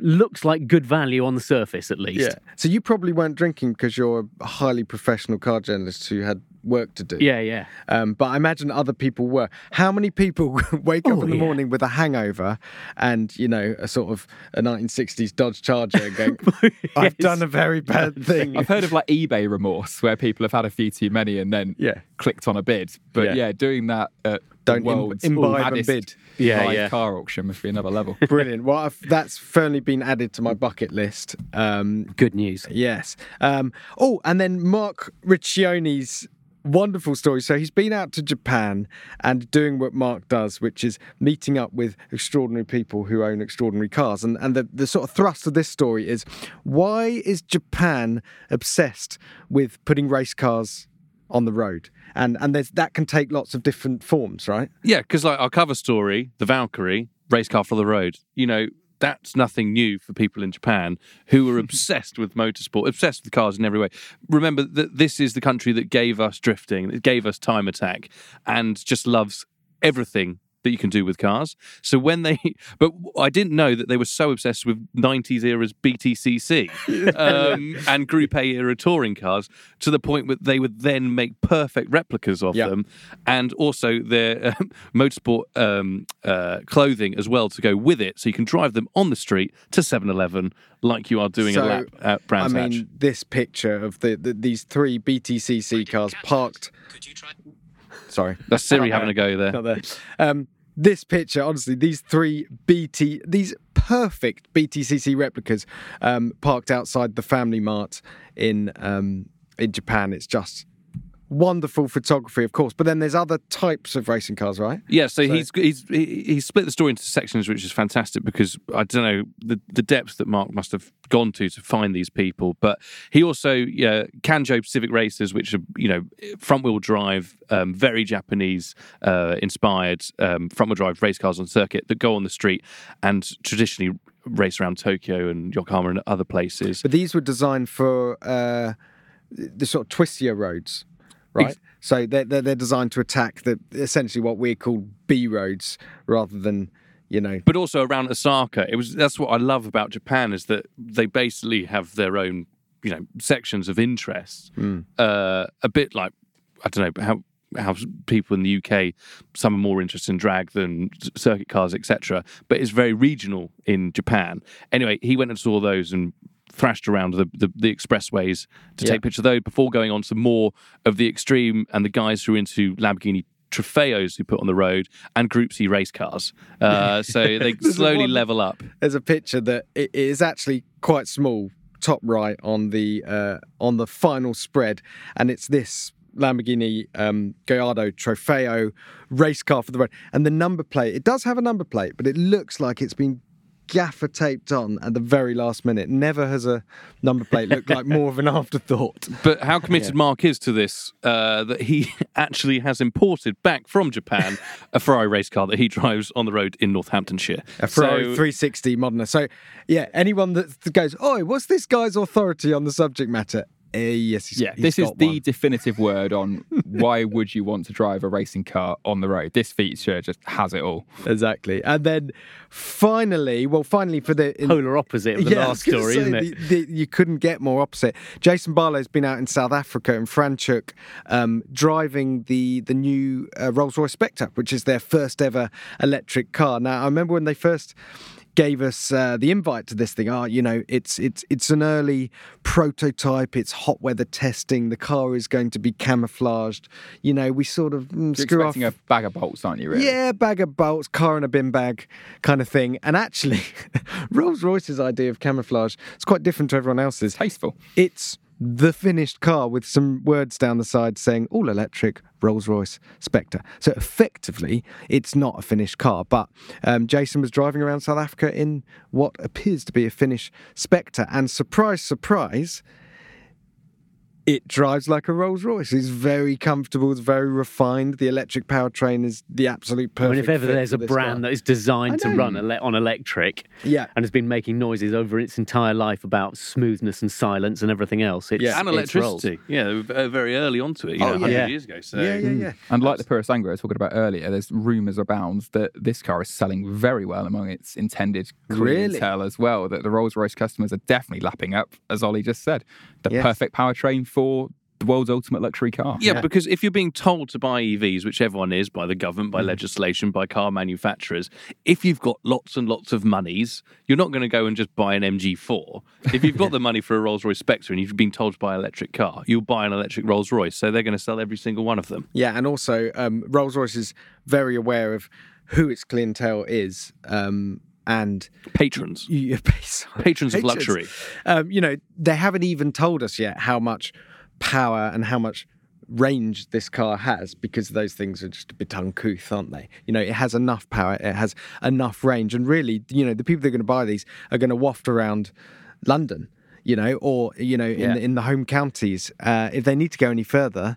looks like good value on the surface at least. Yeah. So you probably weren't drinking because you're a highly professional car journalist who had work to do. Yeah. But I imagine other people were. How many people wake up in the morning with a hangover and, you know, a sort of a 1960s Dodge Charger and go, I've done a very bad thing. I've heard of like eBay remorse where people have had a few too many and then clicked on a bid. But doing that at Don't imbibe and bid. Yeah. Car auction must be another level. Brilliant. Well, that's firmly been added to my bucket list. Good news. Yes. And then Mark Riccione's wonderful story. So he's been out to Japan and doing what Mark does, which is meeting up with extraordinary people who own extraordinary cars. And the sort of thrust of this story is, why is Japan obsessed with putting race cars on the road? And that can take lots of different forms, right? Yeah, because like our cover story, the Valkyrie, race car for the road. You know, that's nothing new for people in Japan who are obsessed with motorsport, obsessed with cars in every way. Remember that this is the country that gave us drifting, that gave us time attack, and just loves everything that you can do with cars. So when they, but I didn't know that they were so obsessed with 90s era's BTCC and Group A era touring cars, to the point where they would then make perfect replicas of them, and also their motorsport clothing as well to go with it, so you can drive them on the street to 7-Eleven like you are doing a lap at Brands Hatch. I mean, this picture of these three BTCC cars parked... Sorry, that's Siri having a go there. Not there. This picture, honestly, these three these perfect BTCC replicas parked outside the Family Mart in Japan. It's just wonderful photography, of course. But then there's other types of racing cars, right? Yeah. So he's split the story into sections, which is fantastic, because I don't know the depths that Mark must have gone to find these people. But he also Kanjo Pacific Racers, which are front wheel drive, very Japanese inspired front wheel drive race cars on circuit that go on the street and traditionally race around Tokyo and Yokohama and other places. But these were designed for the sort of twistier roads. Right, so they're designed to attack essentially what we call B roads rather than But also around Osaka, that's what I love about Japan, is that they basically have their own sections of interest. A bit like, I don't know how people in the UK, some are more interested in drag than circuit cars, etc. But it's very regional in Japan. Anyway, he went and saw those and thrashed around the expressways to take pictures of those before going on to more of the extreme and the guys who are into Lamborghini Trofeos who put on the road and Group C race cars. So they slowly level up. There's a picture that it is actually quite small, top right on the final spread, and it's this Lamborghini Gallardo Trofeo race car for the road. And the number plate, it does have a number plate, but it looks like it's been gaffer taped on at the very last minute. Never has a number plate looked like more of an afterthought. But how committed Mark is to this, that he actually has imported back from Japan a Ferrari race car that he drives on the road in Northamptonshire. A Ferrari 360 Modena. So, yeah, anyone that goes, "Oh, what's this guy's authority on the subject matter?" Yes, this is the definitive word on why would you want to drive a racing car on the road. This feature just has it all. Exactly. And then finally for the... polar opposite of the last story, isn't it? You couldn't get more opposite. Jason Barlow's been out in South Africa in Franschhoek driving the new Rolls-Royce Spectre, which is their first ever electric car. Now, I remember when they first gave us the invite to this thing. It's an early prototype. It's hot weather testing. The car is going to be camouflaged. We sort of screw off. You're expecting a bag of bolts, aren't you, really? Yeah, bag of bolts, car in a bin bag kind of thing. And actually, Rolls-Royce's idea of camouflage is quite different to everyone else's. Tasteful. It's the finished car with some words down the side saying all electric Rolls-Royce Spectre. So effectively, it's not a finished car, but Jason was driving around South Africa in what appears to be a finished Spectre, and surprise, surprise, it drives like a Rolls-Royce. It's very comfortable. It's very refined. The electric powertrain is the absolute perfect. I mean, if ever there's a brand that is designed to run on electric and has been making noises over its entire life about smoothness and silence and everything else, it's and electricity. Very early on to it, 100 years ago. So. Yeah. And like the Purosangue I was talking about earlier, there's rumours abound that this car is selling very well among its intended clientele as well, that the Rolls-Royce customers are definitely lapping up, as Ollie just said, the perfect powertrain for the world's ultimate luxury car. Yeah, because if you're being told to buy EVs, which everyone is, by the government, by legislation, by car manufacturers, if you've got lots and lots of monies, you're not going to go and just buy an MG4. If you've got the money for a Rolls-Royce Spectre and you've been told to buy an electric car, you'll buy an electric Rolls-Royce. So they're going to sell every single one of them. Yeah, and also Rolls-Royce is very aware of who its clientele is, and patrons. Patrons of luxury. They haven't even told us yet how much power and how much range this car has, because those things are just a bit uncouth, aren't they? It has enough power, it has enough range, and really, the people that are going to buy these are going to waft around London, in the home counties. If they need to go any further,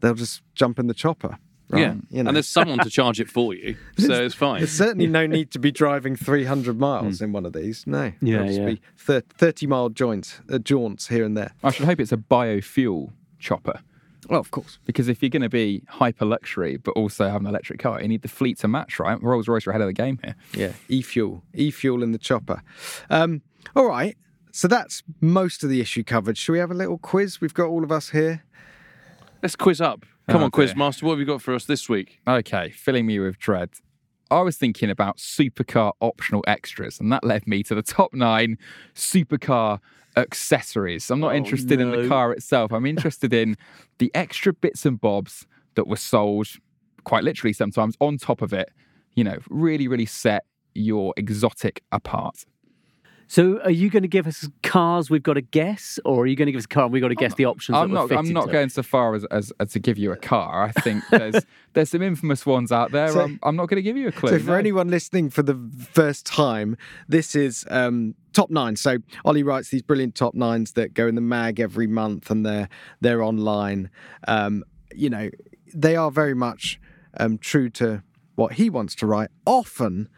they'll just jump in the chopper. Right? Yeah, you know. And there's someone to charge it for you, so it's fine. There's certainly no need to be driving 300 miles in one of these. No, yeah, just be 30-mile jaunts here and there. I should hope it's a biofuel chopper. Well, of course. Because if you're going to be hyper-luxury but also have an electric car, you need the fleet to match, right? Rolls-Royce are ahead of the game here. Yeah, e-fuel. E-fuel in the chopper. All right, so that's most of the issue covered. Should we have a little quiz? We've got all of us here. Let's quiz up. Come on, Quizmaster, what have you got for us this week? Okay, filling me with dread. I was thinking about supercar optional extras, and that led me to the top 9 supercar accessories. I'm not interested in the car itself. I'm interested in the extra bits and bobs that were sold, quite literally sometimes, on top of it. You know, really, really set your exotic apart. So are you going to give us cars we've got to guess, or are you going to give us a car and we've got to guess the options that were fitted? I'm not going so far as to give you a car. I think there's some infamous ones out there. So, I'm not going to give you a clue. So for anyone listening for the first time, this is top 9. So Ollie writes these brilliant top 9s that go in the mag every month, and they're online. You know, they are very much true to what he wants to write. Often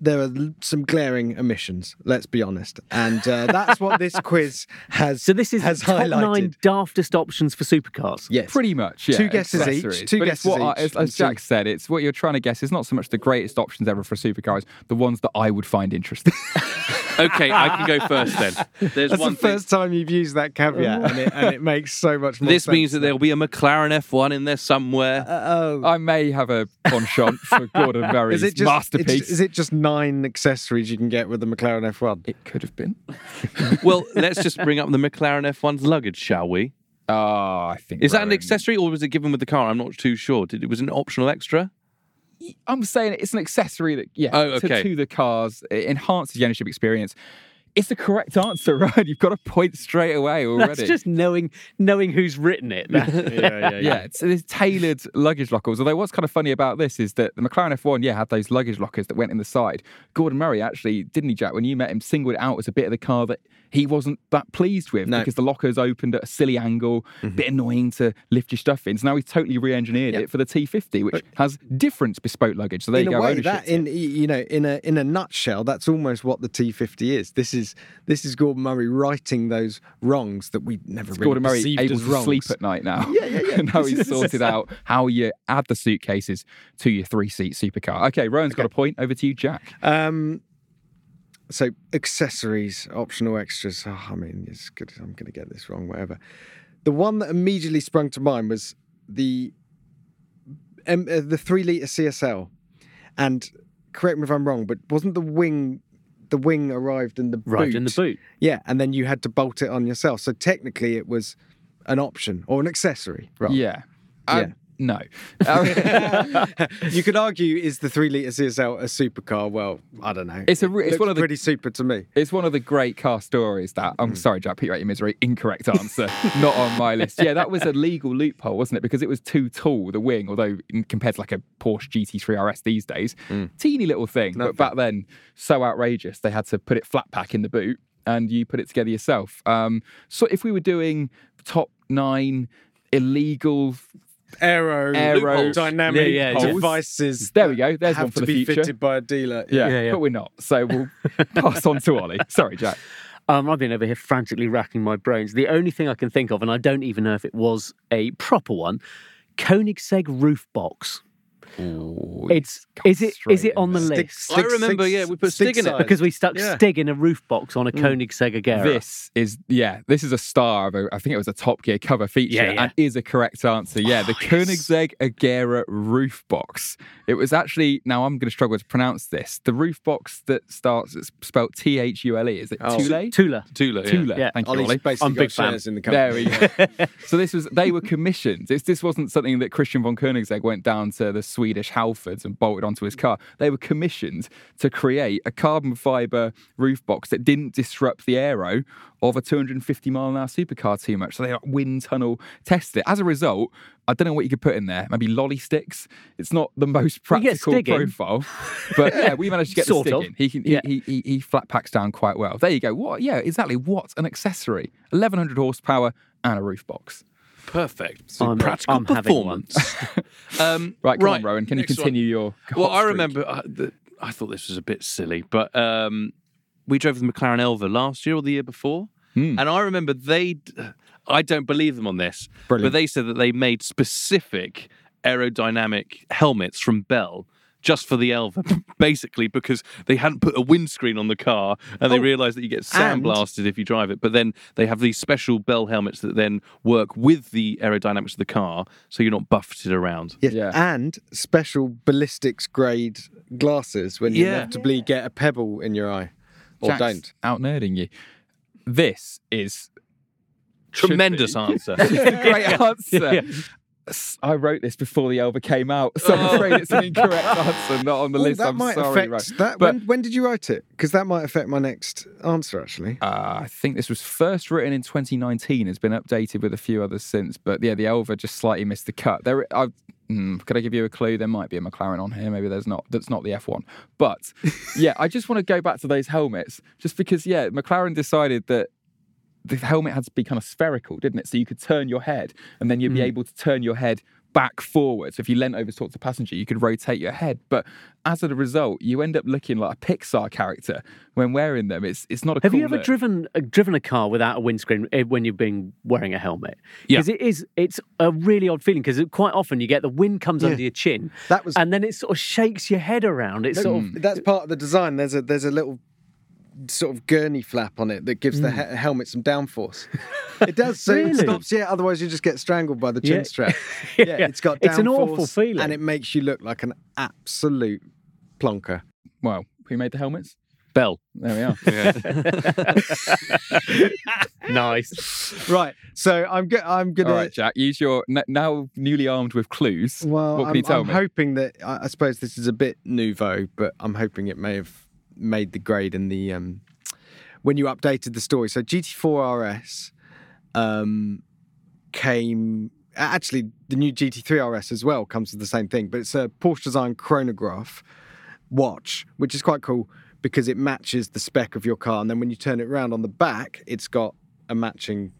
there are some glaring omissions, let's be honest. And that's what this quiz has highlighted. So this is the top 9 daftest options for supercars. Yes. Pretty much, yeah. 2 guesses each. As Jack said, it's what you're trying to guess. It's not so much the greatest options ever for supercars, the ones that I would find interesting. Okay, I can go first then. That's the first time you've used that caveat, and it makes so much more sense. This means that there'll be a McLaren F1 in there somewhere. I may have a penchant for Gordon Murray's masterpiece. Is it just 9 accessories you can get with the McLaren F1? It could have been. Well, let's just bring up the McLaren F1's luggage, shall we? I think. Is that an accessory, or was it given with the car? I'm not too sure. It was an optional extra? I'm saying it's an accessory that, to the cars. It enhances the ownership experience. It's the correct answer, right? You've got a point straight away already. That's just knowing who's written it. Yeah. It's tailored luggage lockers. Although what's kind of funny about this is that the McLaren F1, had those luggage lockers that went in the side. Gordon Murray actually, didn't he, Jack, when you met him, singled it out as a bit of the car that he wasn't that pleased with because the lockers opened at a silly angle, a bit annoying to lift your stuff in. So now he's totally re-engineered it for the T50, which has different bespoke luggage. So there you go. Way, that, in a nutshell, that's almost what the T50 is. This is Gordon Murray righting those wrongs that we never really Gordon Murray able as to sleep at night now. Yeah. Now he's sorted out how you add the suitcases to your 3-seat supercar. Okay, Rowan's got a point. Over to you, Jack. So accessories, optional extras. It's good. I'm going to get this wrong, whatever. The one that immediately sprung to mind was the 3-litre CSL. And correct me if I'm wrong, but wasn't the wing arrived in the boot? Right, in the boot. Yeah, and then you had to bolt it on yourself. So technically it was an option or an accessory, right? Yeah. No. You could argue, is the 3-litre CSL a supercar? Well, I don't know. It's one of the pretty super to me. It's one of the great car stories that I'm sorry, Jack, Peter, your misery. Incorrect answer. Not on my list. Yeah, that was a legal loophole, wasn't it? Because it was too tall, the wing. Although compared to like a Porsche GT3 RS these days, teeny little thing, but back then so outrageous. They had to put it flat pack in the boot, and you put it together yourself. So if we were doing top 9 illegal aerodynamic devices. There we go. There's one for the future. Have to be fitted by a dealer. Yeah. But we're not. So we'll pass on to Ollie. Sorry, Jack. I've been over here frantically racking my brains. The only thing I can think of, and I don't even know if it was a proper one, Koenigsegg roof box. Ooh, is it on the list? I remember, we put Stig in it. Because we stuck Stig in a roof box on a Koenigsegg Agera. This is a star of I think it was a Top Gear cover feature and is a correct answer. Yeah, the Koenigsegg Agera roof box. It was actually, now I'm going to struggle to pronounce this, the roof box that starts, it's spelled T-H-U-L-E. Is it Thule? Yeah. Thank you, Ollie. I'm big fans in the company. There we go. So they were commissioned. This wasn't something that Christian von Koenigsegg went down to the Swedish Halfords and bolted onto his car. They were commissioned to create a carbon fibre roof box that didn't disrupt the aero of a 250-mile-an-hour supercar too much. So they wind tunnel tested it. As a result, I don't know what you could put in there. Maybe lolly sticks. It's not the most practical profile. But we managed to get the stick in. He flat packs down quite well. There you go. What? Yeah, exactly. What an accessory. 1,100 horsepower and a roof box. Perfect. So practical performance. Right, come on, Rowan. Can you continue your hot streak? Well, I remember, I thought this was a bit silly, but we drove the McLaren Elva last year or the year before, and I remember I don't believe them on this, but they said that they made specific aerodynamic helmets from Bell just for the Elva, basically because they hadn't put a windscreen on the car and they realised that you get sandblasted if you drive it. But then they have these special Bell helmets that then work with the aerodynamics of the car so you're not buffeted around. Yeah. And special ballistics grade glasses when you inevitably get a pebble in your eye or Jack's don't. Out-nerding you. This is... Tremendous answer. It's a great answer. Yeah. I wrote this before the Elva came out, so I'm afraid it's an incorrect answer, not on the list. I'm sorry, Rowan. When did you write it? Because that might affect my next answer, actually. I think this was first written in 2019. It's been updated with a few others since, but yeah, the Elva just slightly missed the cut. Could I give you a clue? There might be a McLaren on here. Maybe there's not. That's not the F1. But yeah, I just want to go back to those helmets, just because McLaren decided that the helmet had to be kind of spherical, didn't it? So you could turn your head and then you'd be able to turn your head back forward. So if you leant over to talk to a passenger, you could rotate your head. But as a result, you end up looking like a Pixar character when wearing them. It's not a Have cool you ever look. driven a car without a windscreen when you've been wearing a helmet? Because it's a really odd feeling, because quite often you get the wind comes under your chin and then it sort of shakes your head around. That's part of the design. There's a little sort of gurney flap on it that gives the helmet some downforce. It does, so it stops. Yeah, otherwise you just get strangled by the chin strap. It's got downforce. It's an awful feeling, and it makes you look like an absolute plonker. Wow, who made the helmets? Bell. There we are. Nice. Right. So I'm gonna. All right, Jack. Use your now newly armed with clues. Well, what can you tell me? I'm hoping that I suppose this is a bit nouveau, but I'm hoping it may have made the grade in the when you updated the story. So GT4 RS came, actually the new GT3 RS as well comes with the same thing, but it's a Porsche design chronograph watch, which is quite cool because it matches the spec of your car, and then when you turn it around on the back, it's got a matching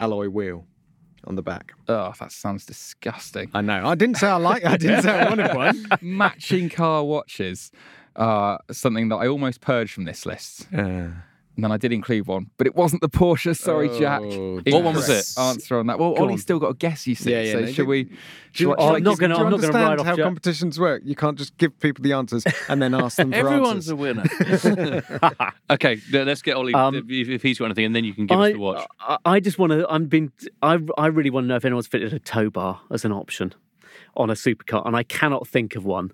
alloy wheel on the back. Oh, that sounds disgusting. I know. I didn't say I like it. I didn't say I wanted one. Matching car watches are something that I almost purged from this list. And then I did include one, but it wasn't the Porsche. Sorry, Jack. What one was it? Answer on that. Well, Ollie's still got a guess, you see. Yeah, so should we... I'm not going to write off how Jack. Competitions work. You can't just give people the answers and then ask them for Everyone's answers. Everyone's a winner. Okay, let's get Ollie, if he's got anything, and then you can give us the watch. I just want to... I really want to know if anyone's fitted a tow bar as an option on a supercar, and I cannot think of one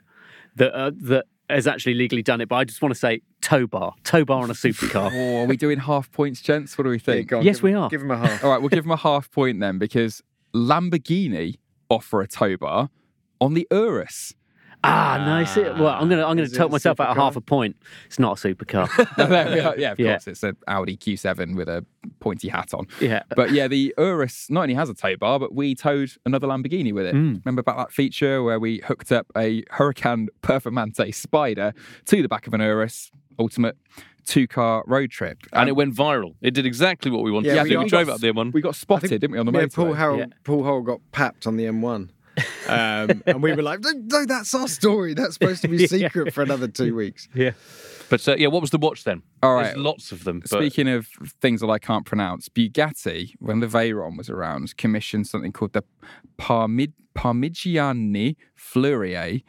that has actually legally done it, but I just want to say tow bar on a supercar. Are we doing half points, gents? What do we think? Yeah, yes, we are. Give him a half. All right, we'll give him a half point then, because Lamborghini offer a tow bar on the Urus. Nice. Well, I'm going to tote myself out half a point. It's not a supercar. Course, it's an Audi Q7 with a pointy hat on. Yeah. But yeah, the Urus not only has a tow bar, but we towed another Lamborghini with it. Remember about that feature where we hooked up a Huracan Performante Spider to the back of an Urus, ultimate two-car road trip. And it went viral. It did exactly what we wanted to do. We drove up the M1. We got spotted, didn't we, on the motorway? Paul Howell got papped on the M1. And we were like, no, that's our story. That's supposed to be secret for another 2 weeks. Yeah. But what was the watch then? All right. There's lots of them. Speaking of things that I can't pronounce, Bugatti, when the Veyron was around, commissioned something called the Parmigiani Fleurier.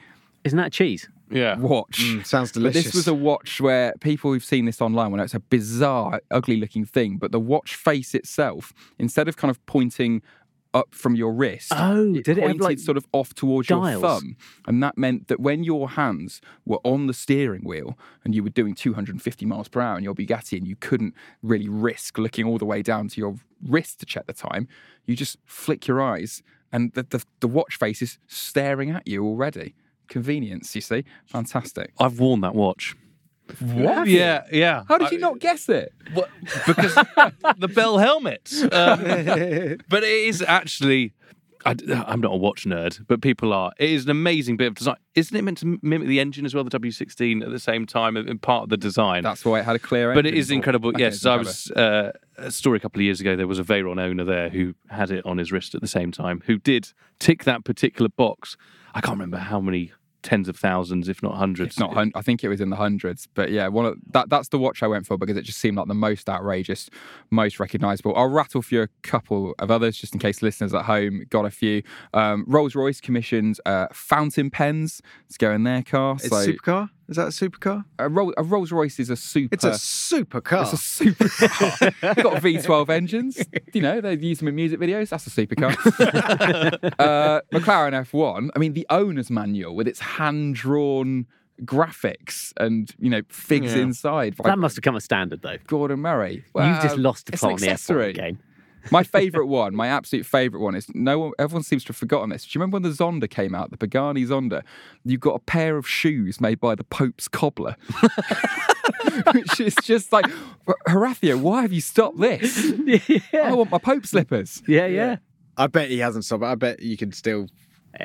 Isn't that cheese? Yeah. Watch. Sounds delicious. But this was a watch where people who've seen this online will know it's a bizarre, ugly-looking thing, but the watch face itself, instead of kind of pointing up from your wrist, it pointed sort of off towards dials. Your thumb, and that meant that when your hands were on the steering wheel and you were doing 250 miles per hour in your Bugatti and you couldn't really risk looking all the way down to your wrist to check the time, you just flick your eyes and the watch face is staring at you already. Convenience, you see. Fantastic. I've worn that watch. What? Yeah. How did you not guess it? What? Because the Bell helmet. But it is actually I'm not a watch nerd, but people are. It is an amazing bit of design. Isn't it meant to mimic the engine as well, the W16 at the same time, and part of the design? That's why it had a clear engine. But it is incredible. Okay, yes, I was a story a couple of years ago, there was a Veyron owner there who had it on his wrist at the same time, who did tick that particular box. I can't remember how many tens of thousands, if not hundreds. It's not I think it was in the hundreds. But yeah, that's the watch I went for because it just seemed like the most outrageous, most recognisable. I'll rattle through a couple of others just in case listeners at home got a few. Rolls-Royce commissioned fountain pens to go in their car. It's a supercar? Is that a supercar? A Rolls-Royce is a super... It's a supercar. It's a supercar. They've got V12 engines. You know, they use them in music videos. That's a supercar. McLaren F1. I mean, the owner's manual with its hand-drawn graphics and, you know, figs inside. That must have become a standard, though. Gordon Murray. Well, you've just lost the part in the F1 game. My favourite one, my absolute favourite one, is everyone seems to have forgotten this. Do you remember when the Zonda came out, the Pagani Zonda? You got a pair of shoes made by the Pope's cobbler. Which is just like, Horacio, why have you stopped this? Yeah. I want my Pope slippers. Yeah. I bet he hasn't stopped it. I bet you can still...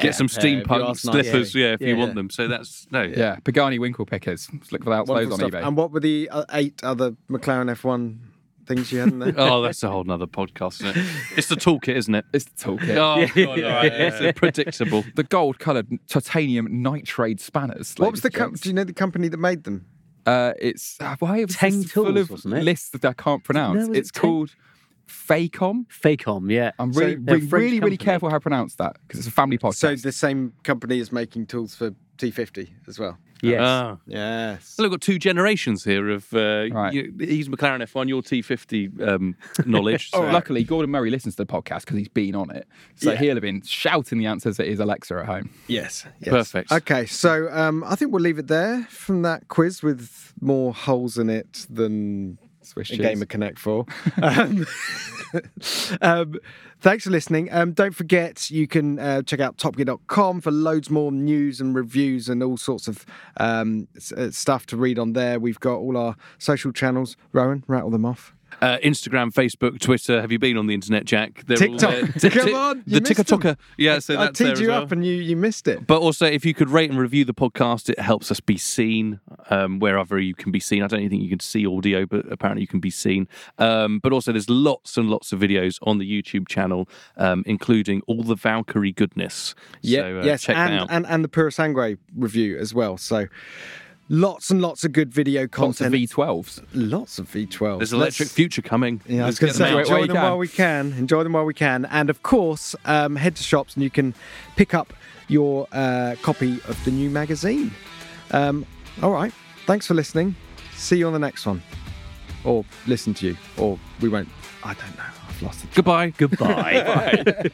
Get some steampunk slippers, if you want them. So that's Pagani Winkle pickers. Just look for that on eBay. And what were the 8 other McLaren F1 things you had in there? Oh, that's a whole nother podcast, isn't it? It's the toolkit, isn't it? It's the toolkit. Oh, God, all right. It's predictable. The gold-coloured titanium nitride spanners. What was the do you know the company that made them? It's Teng Tools, wasn't it? Lists that I can't pronounce. No, it's called Facom. Facom, yeah. I'm really careful how I pronounce that because it's a family podcast. So the same company is making tools for T50 as well. Yes. Yes. Well, I've got 2 generations here of he's McLaren F1, your T50 knowledge. So. Luckily, Gordon Murray listens to the podcast because he's been on it. So he'll have been shouting the answers at his Alexa at home. Yes. Perfect. Okay, so I think we'll leave it there from that quiz with more holes in it than... a game of Connect 4. Thanks for listening. Don't forget, you can check out topgear.com for loads more news and reviews and all sorts of stuff to read on there. We've got all our social channels. Rowan, rattle them off. Instagram, Facebook, Twitter. Have you been on the internet, Jack? They're TikTok. Come on. The TikToker. Yeah, so that's I teed you up and you missed it. But also, if you could rate and review the podcast, it helps us be seen wherever you can be seen. I don't think you can see audio, but apparently you can be seen. But also, there's lots and lots of videos on the YouTube channel, including all the Valkyrie goodness. Yeah, so, check that out. And the Purosangue review as well. So... lots and lots of good video content. Lots of V12s. There's electric future coming. Yeah, I was going to say, enjoy them while we can. And of course, head to shops and you can pick up your copy of the new magazine. All right. Thanks for listening. See you on the next one. Or listen to you. Or we won't. I don't know. I've lost it. Goodbye. Bye.